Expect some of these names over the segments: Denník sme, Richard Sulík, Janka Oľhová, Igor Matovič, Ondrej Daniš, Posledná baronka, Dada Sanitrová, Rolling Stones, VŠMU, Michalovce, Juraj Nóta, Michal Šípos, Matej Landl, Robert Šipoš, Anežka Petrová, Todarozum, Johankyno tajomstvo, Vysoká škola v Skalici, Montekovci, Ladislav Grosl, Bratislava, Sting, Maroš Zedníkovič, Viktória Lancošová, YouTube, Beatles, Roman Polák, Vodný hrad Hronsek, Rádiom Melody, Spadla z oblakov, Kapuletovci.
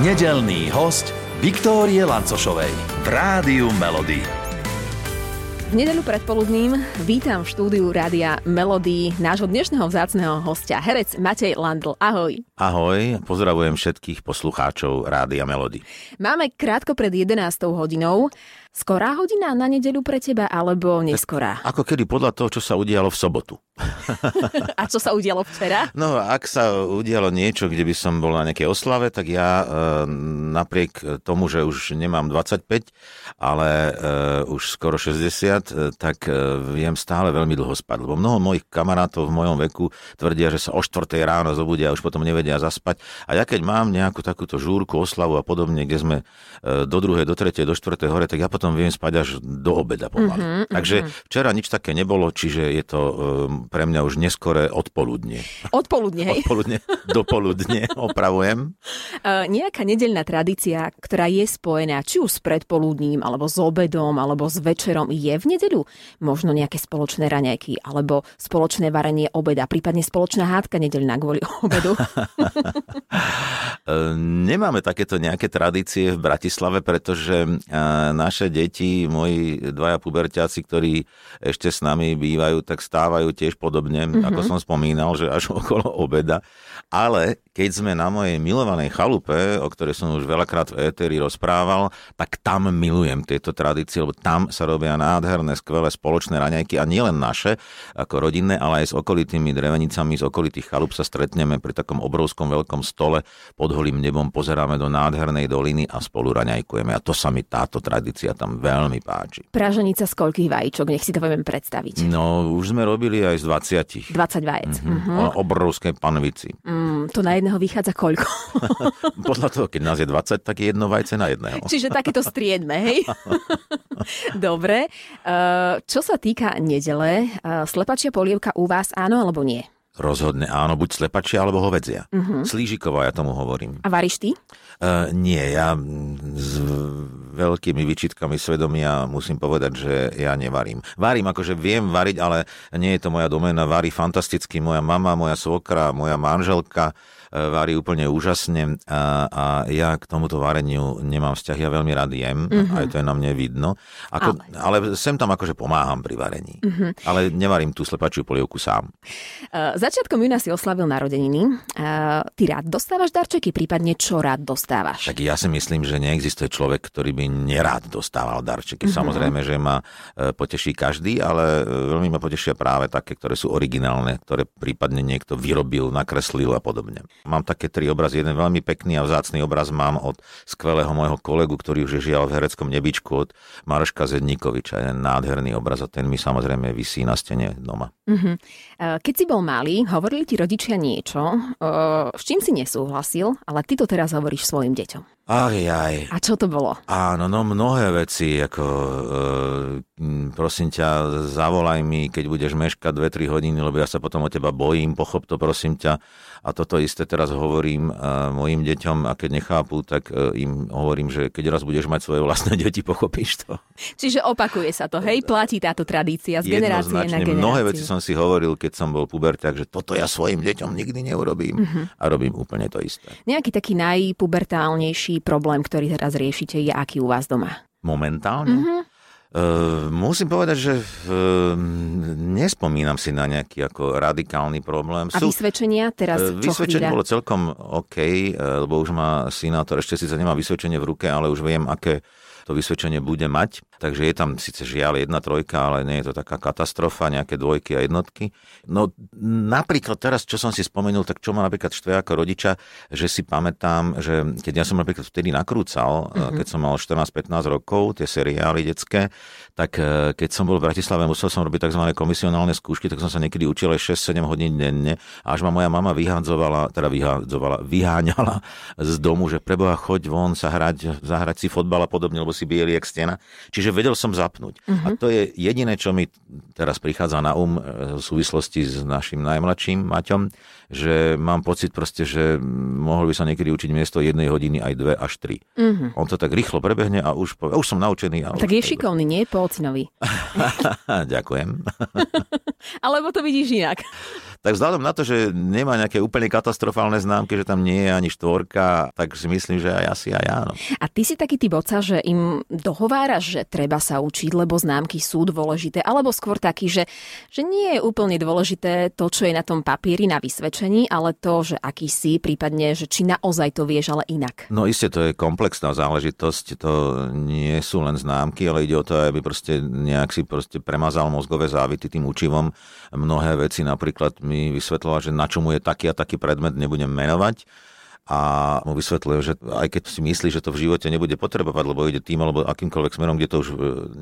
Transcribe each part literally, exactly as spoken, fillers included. Nedeľný hosť Viktórie Lancošovej v Rádiu Melody. V nedeľu predpoludním vítam v štúdiu Rádia Melody nášho dnešného vzácneho hostia, herec Matej Landl. Ahoj. Ahoj, pozdravujem všetkých poslucháčov Rádia Melody. Máme krátko pred jedenástou hodinou. Skorá hodina na nedeľu pre teba, alebo neskorá? Ako kedy, podľa toho, čo sa udialo v sobotu. A čo sa udialo včera? No, ak sa udialo niečo, kde by som bol na nejakej oslave, tak ja napriek tomu, že už nemám dvadsaťpäť, ale už skoro šesťdesiat, tak viem stále veľmi dlho spať. Lebo mnoho mojich kamarátov v mojom veku tvrdia, že sa o štvrtej ráno zobudia a už potom nevedia zaspať. A ja keď mám nejakú takúto žúrku, oslavu a podobne, kde sme do druhej, do tretej, do štvrtej hore, tak ja potom viem spať až do obeda pomaly. Mm-hmm, Takže mm-hmm. včera nič také nebolo, čiže je to um, pre mňa už neskoré odpoludne. Odpoludne, hej? Odpoludne, dopoludne, opravujem. Uh, nejaká nedeľná tradícia, ktorá je spojená či už s predpoludním, alebo s obedom, alebo s večerom, je v nedeľu? Možno nejaké spoločné raňajky, alebo spoločné varenie obeda, prípadne spoločná hádka nedeľná kvôli obedu? uh, nemáme takéto nejaké tradície v Bratislave, pretože uh, naše deti, moji dvaja puberťáci, ktorí ešte s nami bývajú, tak stávajú tiež podobne, mm-hmm. ako som spomínal, že až okolo obeda. Ale keď sme na mojej milovanej chalupe, o ktorej som už veľakrát v éteri rozprával, tak tam milujem tieto tradície, lebo tam sa robia nádherné, skvelé spoločné raňajky a nielen naše, ako rodinné, ale aj s okolitými drevenicami, z okolitých chalup sa stretneme pri takom obrovskom veľkom stole pod holým nebom, pozeráme do nádhernej doliny a spolu raňajkujeme. A to sa mi táto tradícia tam veľmi páči. Praženica z koľkých vajíčok? Nech si to vieme predstaviť. No, už sme robili aj z dvadsiatich. dvadsať vajec. Mm-hmm. O obrovskej panvici. Mm, to na jedného vychádza koľko? Podľa toho, keď nás je dvadsať, tak je jedno vajce na jedného. Čiže takéto striedme, hej? Dobre. Čo sa týka nedele, slepačia polievka u vás áno alebo nie? Rozhodne áno, buď slepačia, alebo hovädzia. Uh-huh. Slížiková, ja tomu hovorím. A varíš ty? Uh, nie, ja s veľkými výčitkami svedomia musím povedať, že ja nevarím. Varím, akože viem variť, ale nie je to moja doména. Varí fantasticky moja mama, moja svokra, moja manželka. Varí úplne úžasne a, a ja k tomuto vareniu nemám vzťah, ja veľmi rád jem, mm-hmm. aj to je na mne vidno. Ako, ale. ale sem tam akože pomáham pri varení, mm-hmm. ale nevarím tú slepačiu polievku sám. Uh, začiatkom júna si oslavil narodeniny. Uh, ty rád dostávaš darčeky, prípadne čo rád dostávaš? Tak ja si myslím, že neexistuje človek, ktorý by nerád dostával darčeky. Mm-hmm. Samozrejme, že ma poteší každý, ale veľmi ma potešia práve také, ktoré sú originálne, ktoré prípadne niekto vyrobil, nakreslil a podobne. Mám také tri obrazy. Jeden veľmi pekný a vzácny obraz mám od skvelého môjho kolegu, ktorý už je žiaľ v hereckom nebičku, od Maroška Zedníkoviča. Jeden nádherný obraz a ten mi samozrejme visí na stene doma. Mm-hmm. Keď si bol malý, hovorili ti rodičia niečo, s čím si nesúhlasil, ale ty to teraz hovoríš svojim deťom. Ach, jaj. A čo to bolo? Áno, no mnohé veci, ako e, prosím ťa, zavolaj mi, keď budeš meškať dve tri hodiny, lebo ja sa potom o teba bojím, pochop to, prosím ťa. A toto isté teraz hovorím e, mojim deťom a keď nechápu, tak e, im hovorím, že keď raz budeš mať svoje vlastné deti, pochopíš to. Čiže opakuje sa to, hej? Platí táto tradícia z generácie na generáciu. Mnohé veci som si hovoril, keď som bol puberták, že toto ja svojim deťom nikdy neurobím. Uh-huh. A robím úplne to isté. Nejaký taký najpubertálnejší problém, ktorý teraz riešite, je aký u vás doma? Momentálne? Mm-hmm. Uh, musím povedať, že uh, nespomínam si na nejaký ako radikálny problém. A Sú, vysvedčenia teraz uh, čo Vysvedčenie chvíľa? Bolo celkom OK, uh, lebo už má synátor, ešte síce nemá vysvedčenie v ruke, ale už viem, aké to vysvedčenie bude mať. Takže je tam síce žiaľ jedna trojka, ale nie je to taká katastrofa, nejaké dvojky a jednotky. No napríklad teraz, čo som si spomenul, tak čo ma napríklad štve ako rodiča, že si pamätám, že keď ja som napríklad vtedy nakrúcal, mm-hmm. keď som mal štrnásť pätnásť rokov, tie seriály detské, tak keď som bol v Bratislave, musel som robiť tzv. Komisionálne skúšky, tak som sa niekedy učil aj šesť sedem hodín denne. Až ma moja mama vyhádzovala, teda vyhádzovala, vyháňala z domu, že preboha, choď von sa hrať, zahrať si fotbal a podobne, lebo si bielý jak stena. Čiže vedel som zapnúť. Uh-huh. A to je jediné, čo mi teraz prichádza na um v súvislosti s našim najmladším Maťom, že mám pocit proste, že mohol by sa niekedy učiť miesto jednej hodiny aj dve až tri. Uh-huh. On to tak rýchlo prebehne a už povie, už som naučený. A tak už je šikovný nie po ocinovi. Ďakujem. Alebo to vidíš inak. Tak vzhľadom na to, že nemá nejaké úplne katastrofálne známky, že tam nie je ani štvorka, tak si myslím, že aj asi aj ja. No. A ty si taký typ oca, že im dohováraš, že treba sa učiť, lebo známky sú dôležité, alebo skôr taký, že, že nie je úplne dôležité to, čo je na tom papieri na vysvedčení, ale to, že aký si, prípadne, že či naozaj to vieš, ale inak. No iste, to je komplexná záležitosť, to nie sú len známky, ale ide o to, aby proste nejak si proste premazal mozgové závity tým učivom. Mnohé veci napríklad mi vysvetľoval, že na čomu je taký a taký predmet, nebudem menovať. A mu vysvetľujem, že aj keď si myslí, že to v živote nebude potrebovať, lebo ide tým alebo akýmkoľvek smerom, kde to už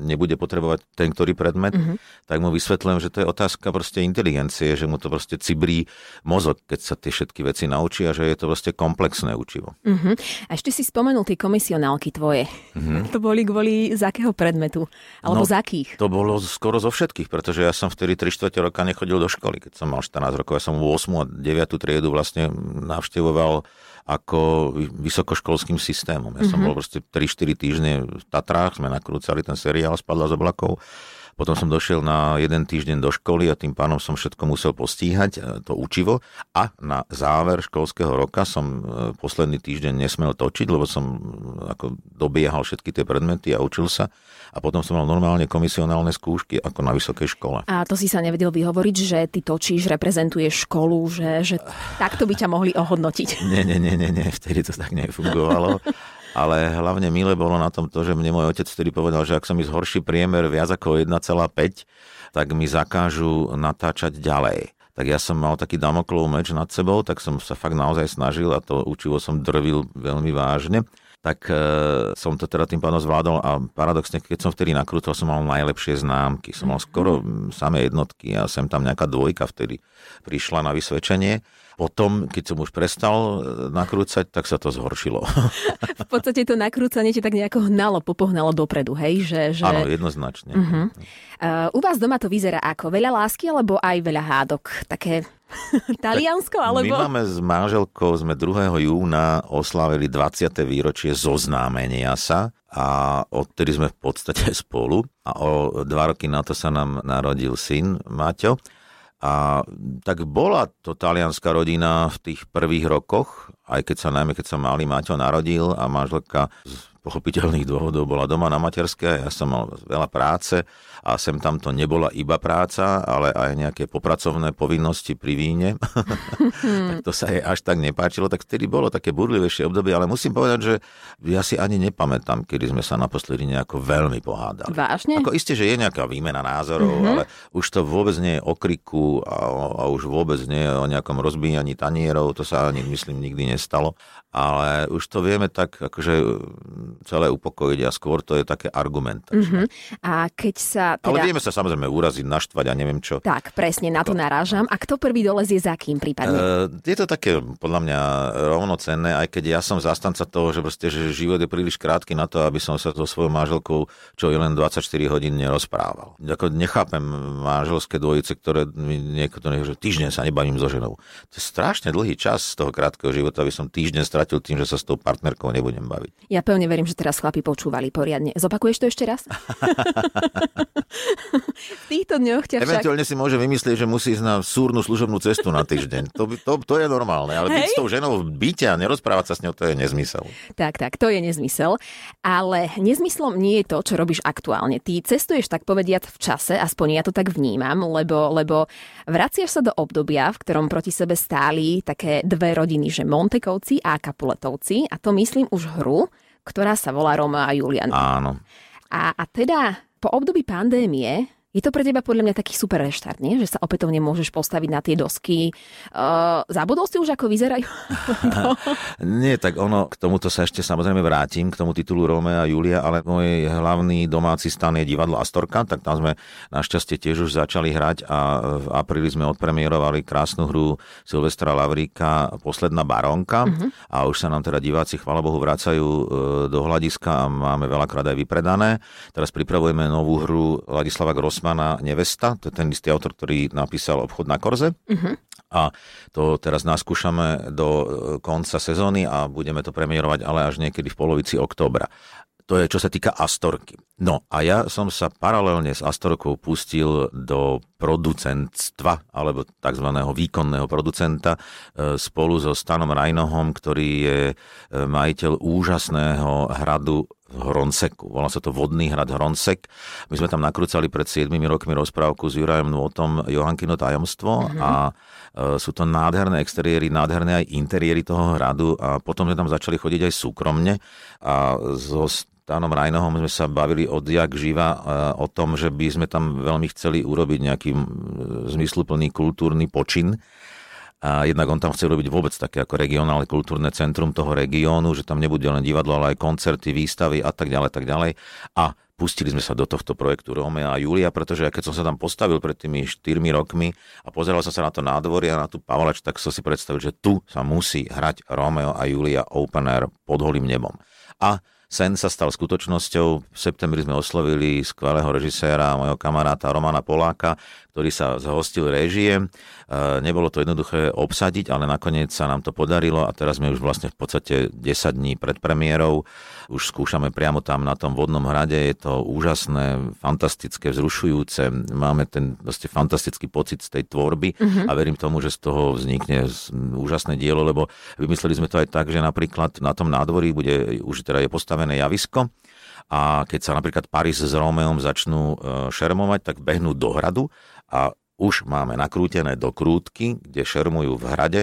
nebude potrebovať ten, ktorý predmet, mm-hmm. tak mu vysvetľujem, že to je otázka proste inteligencie, že mu to proste cibrí mozog, keď sa tie všetky veci naučí a že je to proste komplexné učivo. Mm-hmm. A ešte si spomenul tie komisionálky tvoje. Mm-hmm. To boli kvôli z akého predmetu? Alebo no, z akých? To bolo skoro zo všetkých, pretože ja som vtedy tri štvrte roka nechodil do školy. Keď som mal štrnásť rokov, ja som ôsmu a deviatu triedu vlastne navštevoval ako vysokoškolským systémom. Ja mm-hmm. som bol proste tri štyri týždne v Tatrách, sme nakrúcali ten seriál Spadla z oblakov, potom som došiel na jeden týždeň do školy a tým pánom som všetko musel postíhať, to učivo, a na záver školského roka som posledný týždeň nesmel točiť, lebo som ako dobiehal všetky tie predmety a učil sa a potom som mal normálne komisionálne skúšky ako na vysokej škole. A to si sa nevedel vyhovoriť, že ty točíš, reprezentuješ školu, že, že takto by ťa mohli ohodnotiť? Nie, nie, nie, nie, nie, vtedy to tak nefungovalo. Ale hlavne milé bolo na tom to, že mne môj otec vtedy povedal, že ak sa mi zhorší priemer viac ako jeden celá päť, tak mi zakážu natáčať ďalej. Tak ja som mal taký damoklov meč nad sebou, tak som sa fakt naozaj snažil a to učivo som drvil veľmi vážne. Tak e, som to teda tým pádom zvládol a paradoxne, keď som vtedy nakrútil, som mal najlepšie známky. Som mal skoro samé jednotky a sem tam nejaká dvojka vtedy prišla na vysvedčenie. Potom, keď som už prestal nakrúcať, tak sa to zhoršilo. V podstate to nakrúcanie ti tak nejako hnalo, popohnalo dopredu, hej? Že, že... Áno, jednoznačne. Uh-huh. Uh, u vás doma to vyzerá ako? Veľa lásky alebo aj veľa hádok? Také Taliansko alebo... My máme s manželkou, sme druhého júna oslavili dvadsiate výročie zoznámenia sa a odtedy sme v podstate spolu a o dva roky na to sa nám narodil syn Maťo. A tak bola to talianská rodina v tých prvých rokoch, aj keď sa najmä, keď sa malý Maťo narodil a manželka z pochopiteľných dôvodov bola doma na materskej, ja som mal veľa práce a sem tam to nebola iba práca, ale aj nejaké popracovné povinnosti pri víne. Tak to sa jej až tak nepáčilo, tak vtedy bolo také burlivejšie obdobie, ale musím povedať, že ja si ani nepamätám, kedy sme sa naposledy nejako veľmi pohádali. Vážne? Ako isté, že je nejaká výmena názorov, mm-hmm. ale už to vôbec nie je o kriku, a, a už vôbec nie o nejakom rozbíjaní tanierov, to sa ani, myslím, nikdy nestalo, ale už to vieme tak akože celé upokojiť a skôr to je také argument. Mm-hmm. A keď sa teda... Ale vieme sa samozrejme uraziť, naštvať a neviem čo. Tak, presne, na to narážam. A kto prvý dolezie za kým prípadne? E, je to také podľa mňa rovnocenné, aj keď ja som zastanca toho, že proste že život je príliš krátky na to, aby som sa so svojou manželkou čo je len dvadsaťštyri hodín nerozprával. Ako nechápem manželské dvojice, ktoré niekto nechá, že týždeň sa nebavím so ženou. To je strašne dlhý čas z toho krátkeho života, aby som týždeň stratil tým, že sa s tou partnerkou nebudem baviť. Ja pevne verím, že teraz chlapi počúvali poriadne. Zopakuješ to ešte raz? V týchto dňoch ťa však... Eventuálne si môže vymyslieť, že musí ísť na súrnu služobnú cestu na týždeň. To, to, to je normálne, ale byť s tou ženou v byte a nerozprávať sa s ňou, to je nezmysel. Tak, tak, to je nezmysel. Ale nezmyslom nie je to, čo robíš aktuálne. Ty cestuješ, tak povediať, v čase, aspoň ja to tak vnímam, lebo, lebo vraciaš sa do obdobia, v ktorom proti sebe stáli také dve rodiny, že Montekovci a Kapuletovci, a to myslím už hru, ktorá sa volá Rómeo a Julian. Áno. A, a teda po období pandémie je to pre teba podľa mňa taký super reštart, nie? Že sa opätovne môžeš postaviť na tie dosky. E, zabudol si už, ako vyzerajú? Nie, tak ono, k tomuto sa ešte samozrejme vrátim, k tomu titulu Rómea a Julia, ale môj hlavný domáci stan je divadlo Astorka, tak tam sme našťastie tiež už začali hrať a v apríli sme odpremierovali krásnu hru Silvestra Lavrika Posledná baronka uh-huh. a už sa nám teda diváci, chvála Bohu, vracajú do hľadiska a máme veľakrát aj vypredané. Teraz pripravujeme novú hru Ladislava Grosl Osmana Nevesta, to je ten istý autor, ktorý napísal Obchod na Korze. Uh-huh. A to teraz naskúšame do konca sezóny a budeme to premiérovať ale až niekedy v polovici októbra. To je, čo sa týka Astorky. No a ja som sa paralelne s Astorkou pustil do producentstva, alebo tzv. Výkonného producenta, spolu so Stanom Rajnohom, ktorý je majiteľ úžasného hradu Hronseku. Volá sa to Vodný hrad Hronsek. My sme tam nakrúcali pred siedmimi rokmi rozprávku s Jurajom Nótom Johankyno tajomstvo, mm-hmm. a e, sú to nádherné exteriéry, nádherné aj interiéry toho hradu a potom sme tam začali chodiť aj súkromne a zo Stanom Rajnohom sme sa bavili odjak živa o tom, že by sme tam veľmi chceli urobiť nejaký zmysluplný kultúrny počin. A jednak on tam chce robiť vôbec také ako regionálne kultúrne centrum toho regiónu, že tam nebude len divadlo, ale aj koncerty, výstavy a tak ďalej, tak ďalej. A pustili sme sa do tohto projektu Rómea a Júlia, pretože keď som sa tam postavil pred tými štyrmi rokmi a pozeral som sa na to nádvorie a na tú Pavlač, tak som si predstavil, že tu sa musí hrať Rómeo a Júlia open air pod holým nebom. A sen sa stal skutočnosťou. V septembri sme oslovili skvelého režiséra, mojho kamaráta Romána Poláka, ktorý sa zhostil réžie. Nebolo to jednoduché obsadiť, ale nakoniec sa nám to podarilo a teraz sme už vlastne v podstate desať dní pred premiérou. Už skúšame priamo tam na tom Vodnom hrade. Je to úžasné, fantastické, vzrušujúce. Máme ten proste fantastický pocit z tej tvorby, mm-hmm. a verím tomu, že z toho vznikne úžasné dielo, lebo vymysleli sme to aj tak, že napríklad na tom nádvorí bude, už teda je postavené javisko, a keď sa napríklad Paris s Rómeom začnú šermovať, tak behnú do hradu a už máme nakrútené dokrútky, kde šermujú v hrade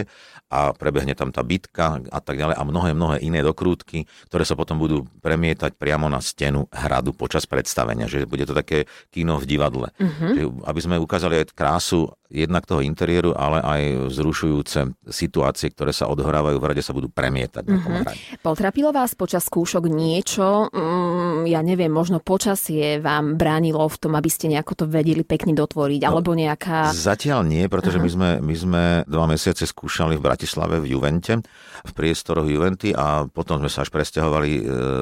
a prebehne tam tá bitka a tak ďalej a mnohé, mnohé iné dokrútky, ktoré sa potom budú premietať priamo na stenu hradu počas predstavenia, že bude to také kino v divadle. Mm-hmm. Že, aby sme ukázali aj krásu jednak toho interiéru, ale aj vzrušujúce situácie, ktoré sa odhrávajú v hrade, sa budú premietať mm-hmm. na tom hrade. Potrapilo vás počas skúšok niečo, mm, ja neviem, možno počasie vám bránilo v tom, aby ste nejako to vedeli pekne dotvoriť, no. alebo nejak Zatiaľ nie, pretože my sme, my sme dva mesiace skúšali v Bratislave v Juvente, v priestoroch Juventy a potom sme sa až presťahovali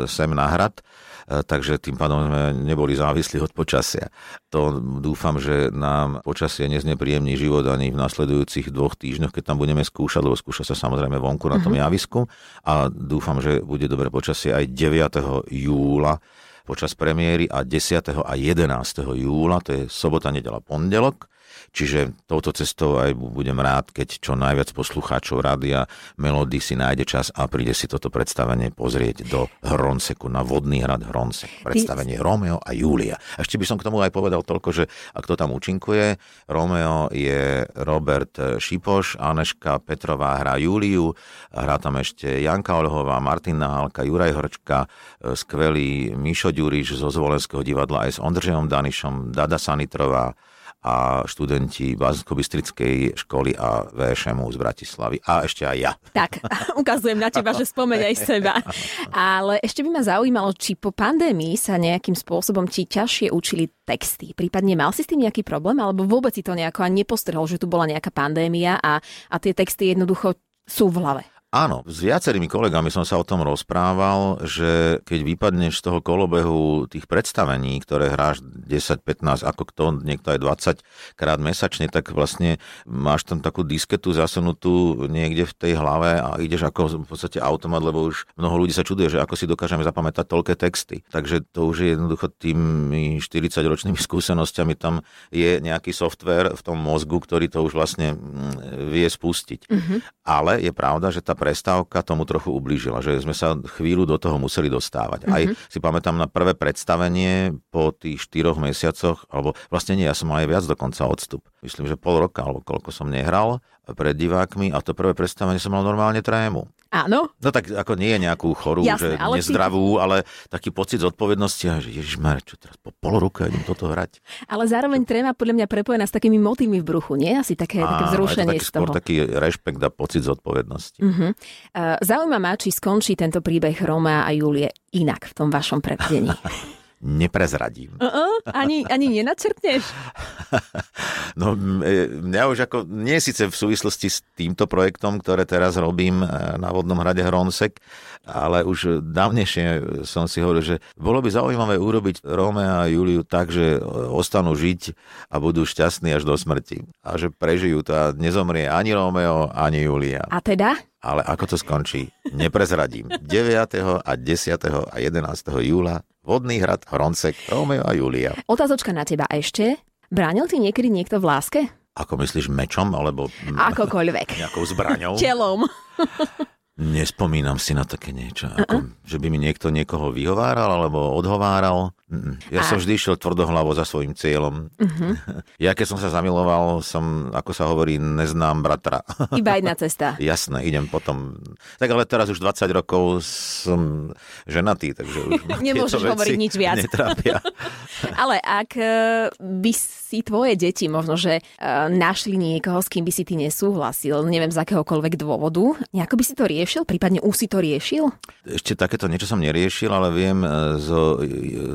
sem na hrad, takže tým pádom sme neboli závislí od počasia. To dúfam, že nám počasie neznepríjemní život ani v nasledujúcich dvoch týždňoch, keď tam budeme skúšať, lebo skúša sa samozrejme vonku na tom javisku a dúfam, že bude dobré počasie aj deviateho júla počas premiéry a desiateho a jedenásteho júla, to je sobota, nedeľa, pondelok. Čiže touto cestou aj budem rád, keď čo najviac poslucháčov rádia Melódie si nájde čas a príde si toto predstavenie pozrieť do Hronseku, na Vodný hrad Hronsek. Predstavenie Ty... Rómeo a Júlia. Ešte by som k tomu aj povedal toľko, že a kto tam účinkuje. Rómeo je Robert Šipoš, Anežka Petrová hrá Júliu, hrá tam ešte Janka Oľhová, Martina Halka, Juraj Horčka, skvelý Mišo Ďuriš zo Zvolenského divadla aj s Ondrejom Danišom, Dada Sanitrová a študenti Banskobystrickej školy a V Š M U z Bratislavy. A ešte aj ja. Tak, ukazujem na teba, že spomeň aj seba. Ale ešte by ma zaujímalo, či po pandémii sa nejakým spôsobom ti ťažšie učili texty. Prípadne mal si s tým nejaký problém, alebo vôbec si to nejako ani nepostrhol, že tu bola nejaká pandémia a, a tie texty jednoducho sú v hlave? Áno, s viacerými kolegami som sa o tom rozprával, že keď vypadneš z toho kolobehu tých predstavení, ktoré hráš desať pätnásť, ako kto, niekto aj dvadsať krát mesačne, tak vlastne máš tam takú disketu zasunutú niekde v tej hlave a ideš ako v podstate automat, lebo už mnoho ľudí sa čuduje, že ako si dokážeme zapamätať toľké texty. Takže to už je jednoducho tými štyridsaťročnými skúsenosťami, tam je nejaký softvér v tom mozgu, ktorý to už vlastne vie spustiť. Mm-hmm. Ale je pravda, že tá prestávka tomu trochu ublížila, že sme sa chvíľu do toho museli dostávať. Mm-hmm. Aj si pamätám na prvé predstavenie po tých štyroch mesiacoch, alebo vlastne nie, ja som mal aj viac dokonca odstup. Myslím, že pol roka, alebo koľko som nehral pred divákmi a to prvé predstavenie som mal normálne trému. Áno. No tak ako nie je nejakú chorú, jasné, že ale nezdravú, ty... ale taký pocit zodpovednosti a že ježišmar, čo teraz po pol roka idem toto hrať. Ale zároveň tréma podľa mňa prepojená s takými motými v bruchu, nie? Asi také, áno, také vzrušenie to taký, z toho. Áno, taký rešpekt a pocit zodpovednosti. Uh-huh. Uh, zaujíma ma, či skončí tento príbeh Rómea a Júlie inak v tom vašom prepnení. neprezradím. Uh-uh, ani, ani nenačrtneš? No, ja už ako, nie síce v súvislosti s týmto projektom, ktoré teraz robím na Vodnom hrade Hronsek, ale už dávnejšie som si hovoril, že bolo by zaujímavé urobiť Rómea a Júliu tak, že ostanú žiť a budú šťastní až do smrti. A že prežijú to a nezomrie ani Rómeo, ani Júlia. A teda? Ale ako to skončí, neprezradím. deviateho a desiateho a jedenásteho júla Vodný hrad Hronsek, Rómeo a Júlia. Otázočka na teba ešte. Bránil ti niekedy niekto v láske? Ako myslíš, mečom alebo... Akokoľvek. Nejakou zbraňou? Telom. Nespomínam si na také niečo. Ako, uh-uh. Že by mi niekto niekoho vyhováral alebo odhováral. Ja A. som vždy šiel tvrdohlavo za svojím cieľom. Uh-huh. Ja keď som sa zamiloval, som, ako sa hovorí, neznám bratra. Iba jedna cesta. Jasné, idem potom. Tak ale teraz už dvadsať rokov som ženatý, takže už nemôžeš hovoriť nič viac. Ale ak by si tvoje deti možno, že našli niekoho, s kým by si ty nesúhlasil, neviem z akéhokoľvek dôvodu, nejako by si to riešil? Prípadne už si to riešil? Ešte takéto niečo som neriešil, ale viem zo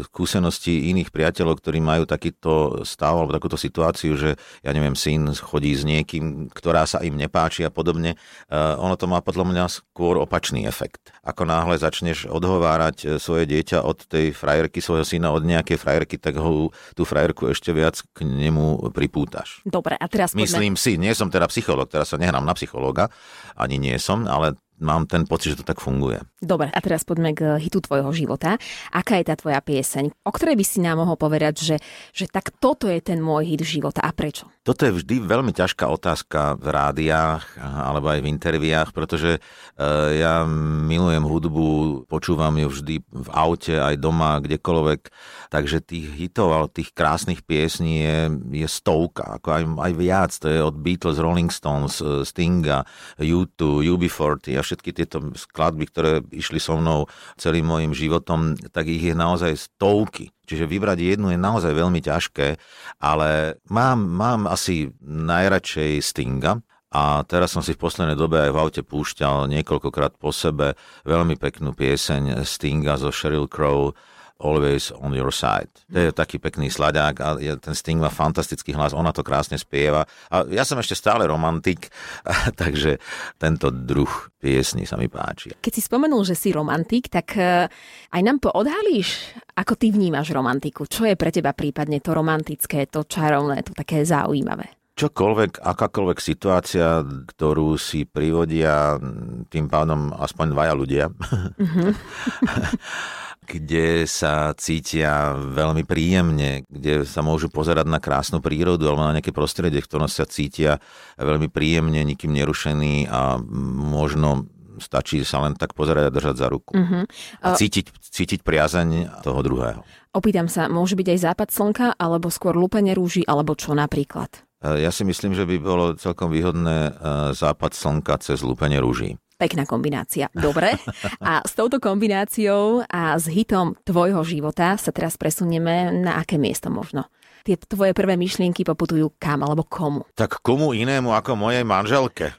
skúsenosti iných priateľov, ktorí majú takýto stav alebo takúto situáciu, že ja neviem, syn chodí s niekým, ktorá sa im nepáči a podobne. Uh, ono to má podľa mňa skôr opačný efekt. Ako náhle začneš odhovárať svoje dieťa od tej frajerky, svojho syna od nejakej frajerky, tak ho, tú frajerku ešte viac k nemu pripútaš. Dobre, a teraz poďme... Myslím si, nie som teda psychológ, teraz sa nehrám na psychológa, ani nie som, ale mám ten pocit, že to tak funguje. Dobre, a teraz poďme k hitu tvojho života. Aká je tá tvoja pieseň, o ktorej by si nám mohol povedať, že, že tak toto je ten môj hit života a prečo? Toto je vždy veľmi ťažká otázka v rádiách alebo aj v interviách, pretože ja milujem hudbu, počúvam ju vždy v aute, aj doma, kdekoľvek. Takže tých hitov, ale tých krásnych piesní je, je stovka, ako aj, aj viac. To je od Beatles, Rolling Stones, Stinga, U dva, U B štyridsať a všetky tieto skladby, ktoré išli so mnou celým mojim životom, tak ich je naozaj stovky. Čiže vybrať jednu je naozaj veľmi ťažké, ale mám, mám asi najradšej Stinga. A teraz som si v poslednej dobe aj v aute púšťal niekoľkokrát po sebe veľmi peknú pieseň Stinga zo Cheryl Crow, Always on your side. To je taký pekný slaďák a ten Sting má fantastický hlas, ona to krásne spieva. A ja som ešte stále romantik, takže tento druh piesni sa mi páči. Keď si spomenul, že si romantik, tak aj nám poodhalíš, ako ty vnímaš romantiku. Čo je pre teba prípadne to romantické, to čarovné, to také zaujímavé? Čokoľvek, akákoľvek situácia, ktorú si privodia tým pádom aspoň dvaja ľudia, mm-hmm. kde sa cítia veľmi príjemne, kde sa môžu pozerať na krásnu prírodu alebo na nejaké prostredie, v ktorom sa cítia veľmi príjemne, nikým nerušený a možno stačí sa len tak pozerať a držať za ruku. Mm-hmm. A cítiť, cítiť priazeň toho druhého. Opýtam sa, môže byť aj západ slnka, alebo skôr lúpenie rúží, alebo čo napríklad? Ja si myslím, že by bolo celkom výhodné západ slnka cez lúpenie rúží. Pekná kombinácia. Dobre. A s touto kombináciou a s hitom tvojho života sa teraz presunieme na aké miesto možno? Tie tvoje prvé myšlienky poputujú kam alebo komu? Tak komu inému ako mojej manželke.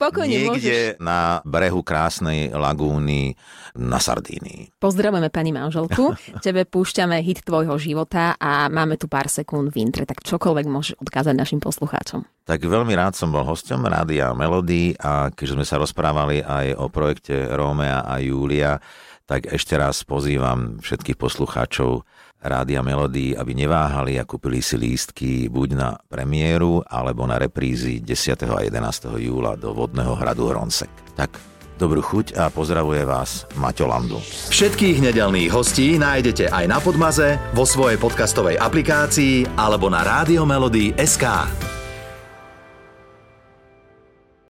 Pokojne môžeš. Niekde na brehu krásnej lagúny na Sardínii. Pozdravujeme pani manželku. Tebe púšťame hit tvojho života a máme tu pár sekúnd v intre, tak čokoľvek môžeš odkázať našim poslucháčom. Tak veľmi rád som bol hosťom Rádia Melody a keďže sme sa rozprávali aj o projekte Rómea a Júlia, tak ešte raz pozývam všetkých poslucháčov Rádia Melody, aby neváhali a kúpili si lístky buď na premiéru, alebo na reprízy desiateho a jedenásteho júla do Vodného hradu Hronsek. Tak dobrú chuť a pozdravuje vás Matej Landl. Všetkých nedeľných hostí nájdete aj na Podmaze, vo svojej podcastovej aplikácii alebo na Rádio Melody bodka es ká.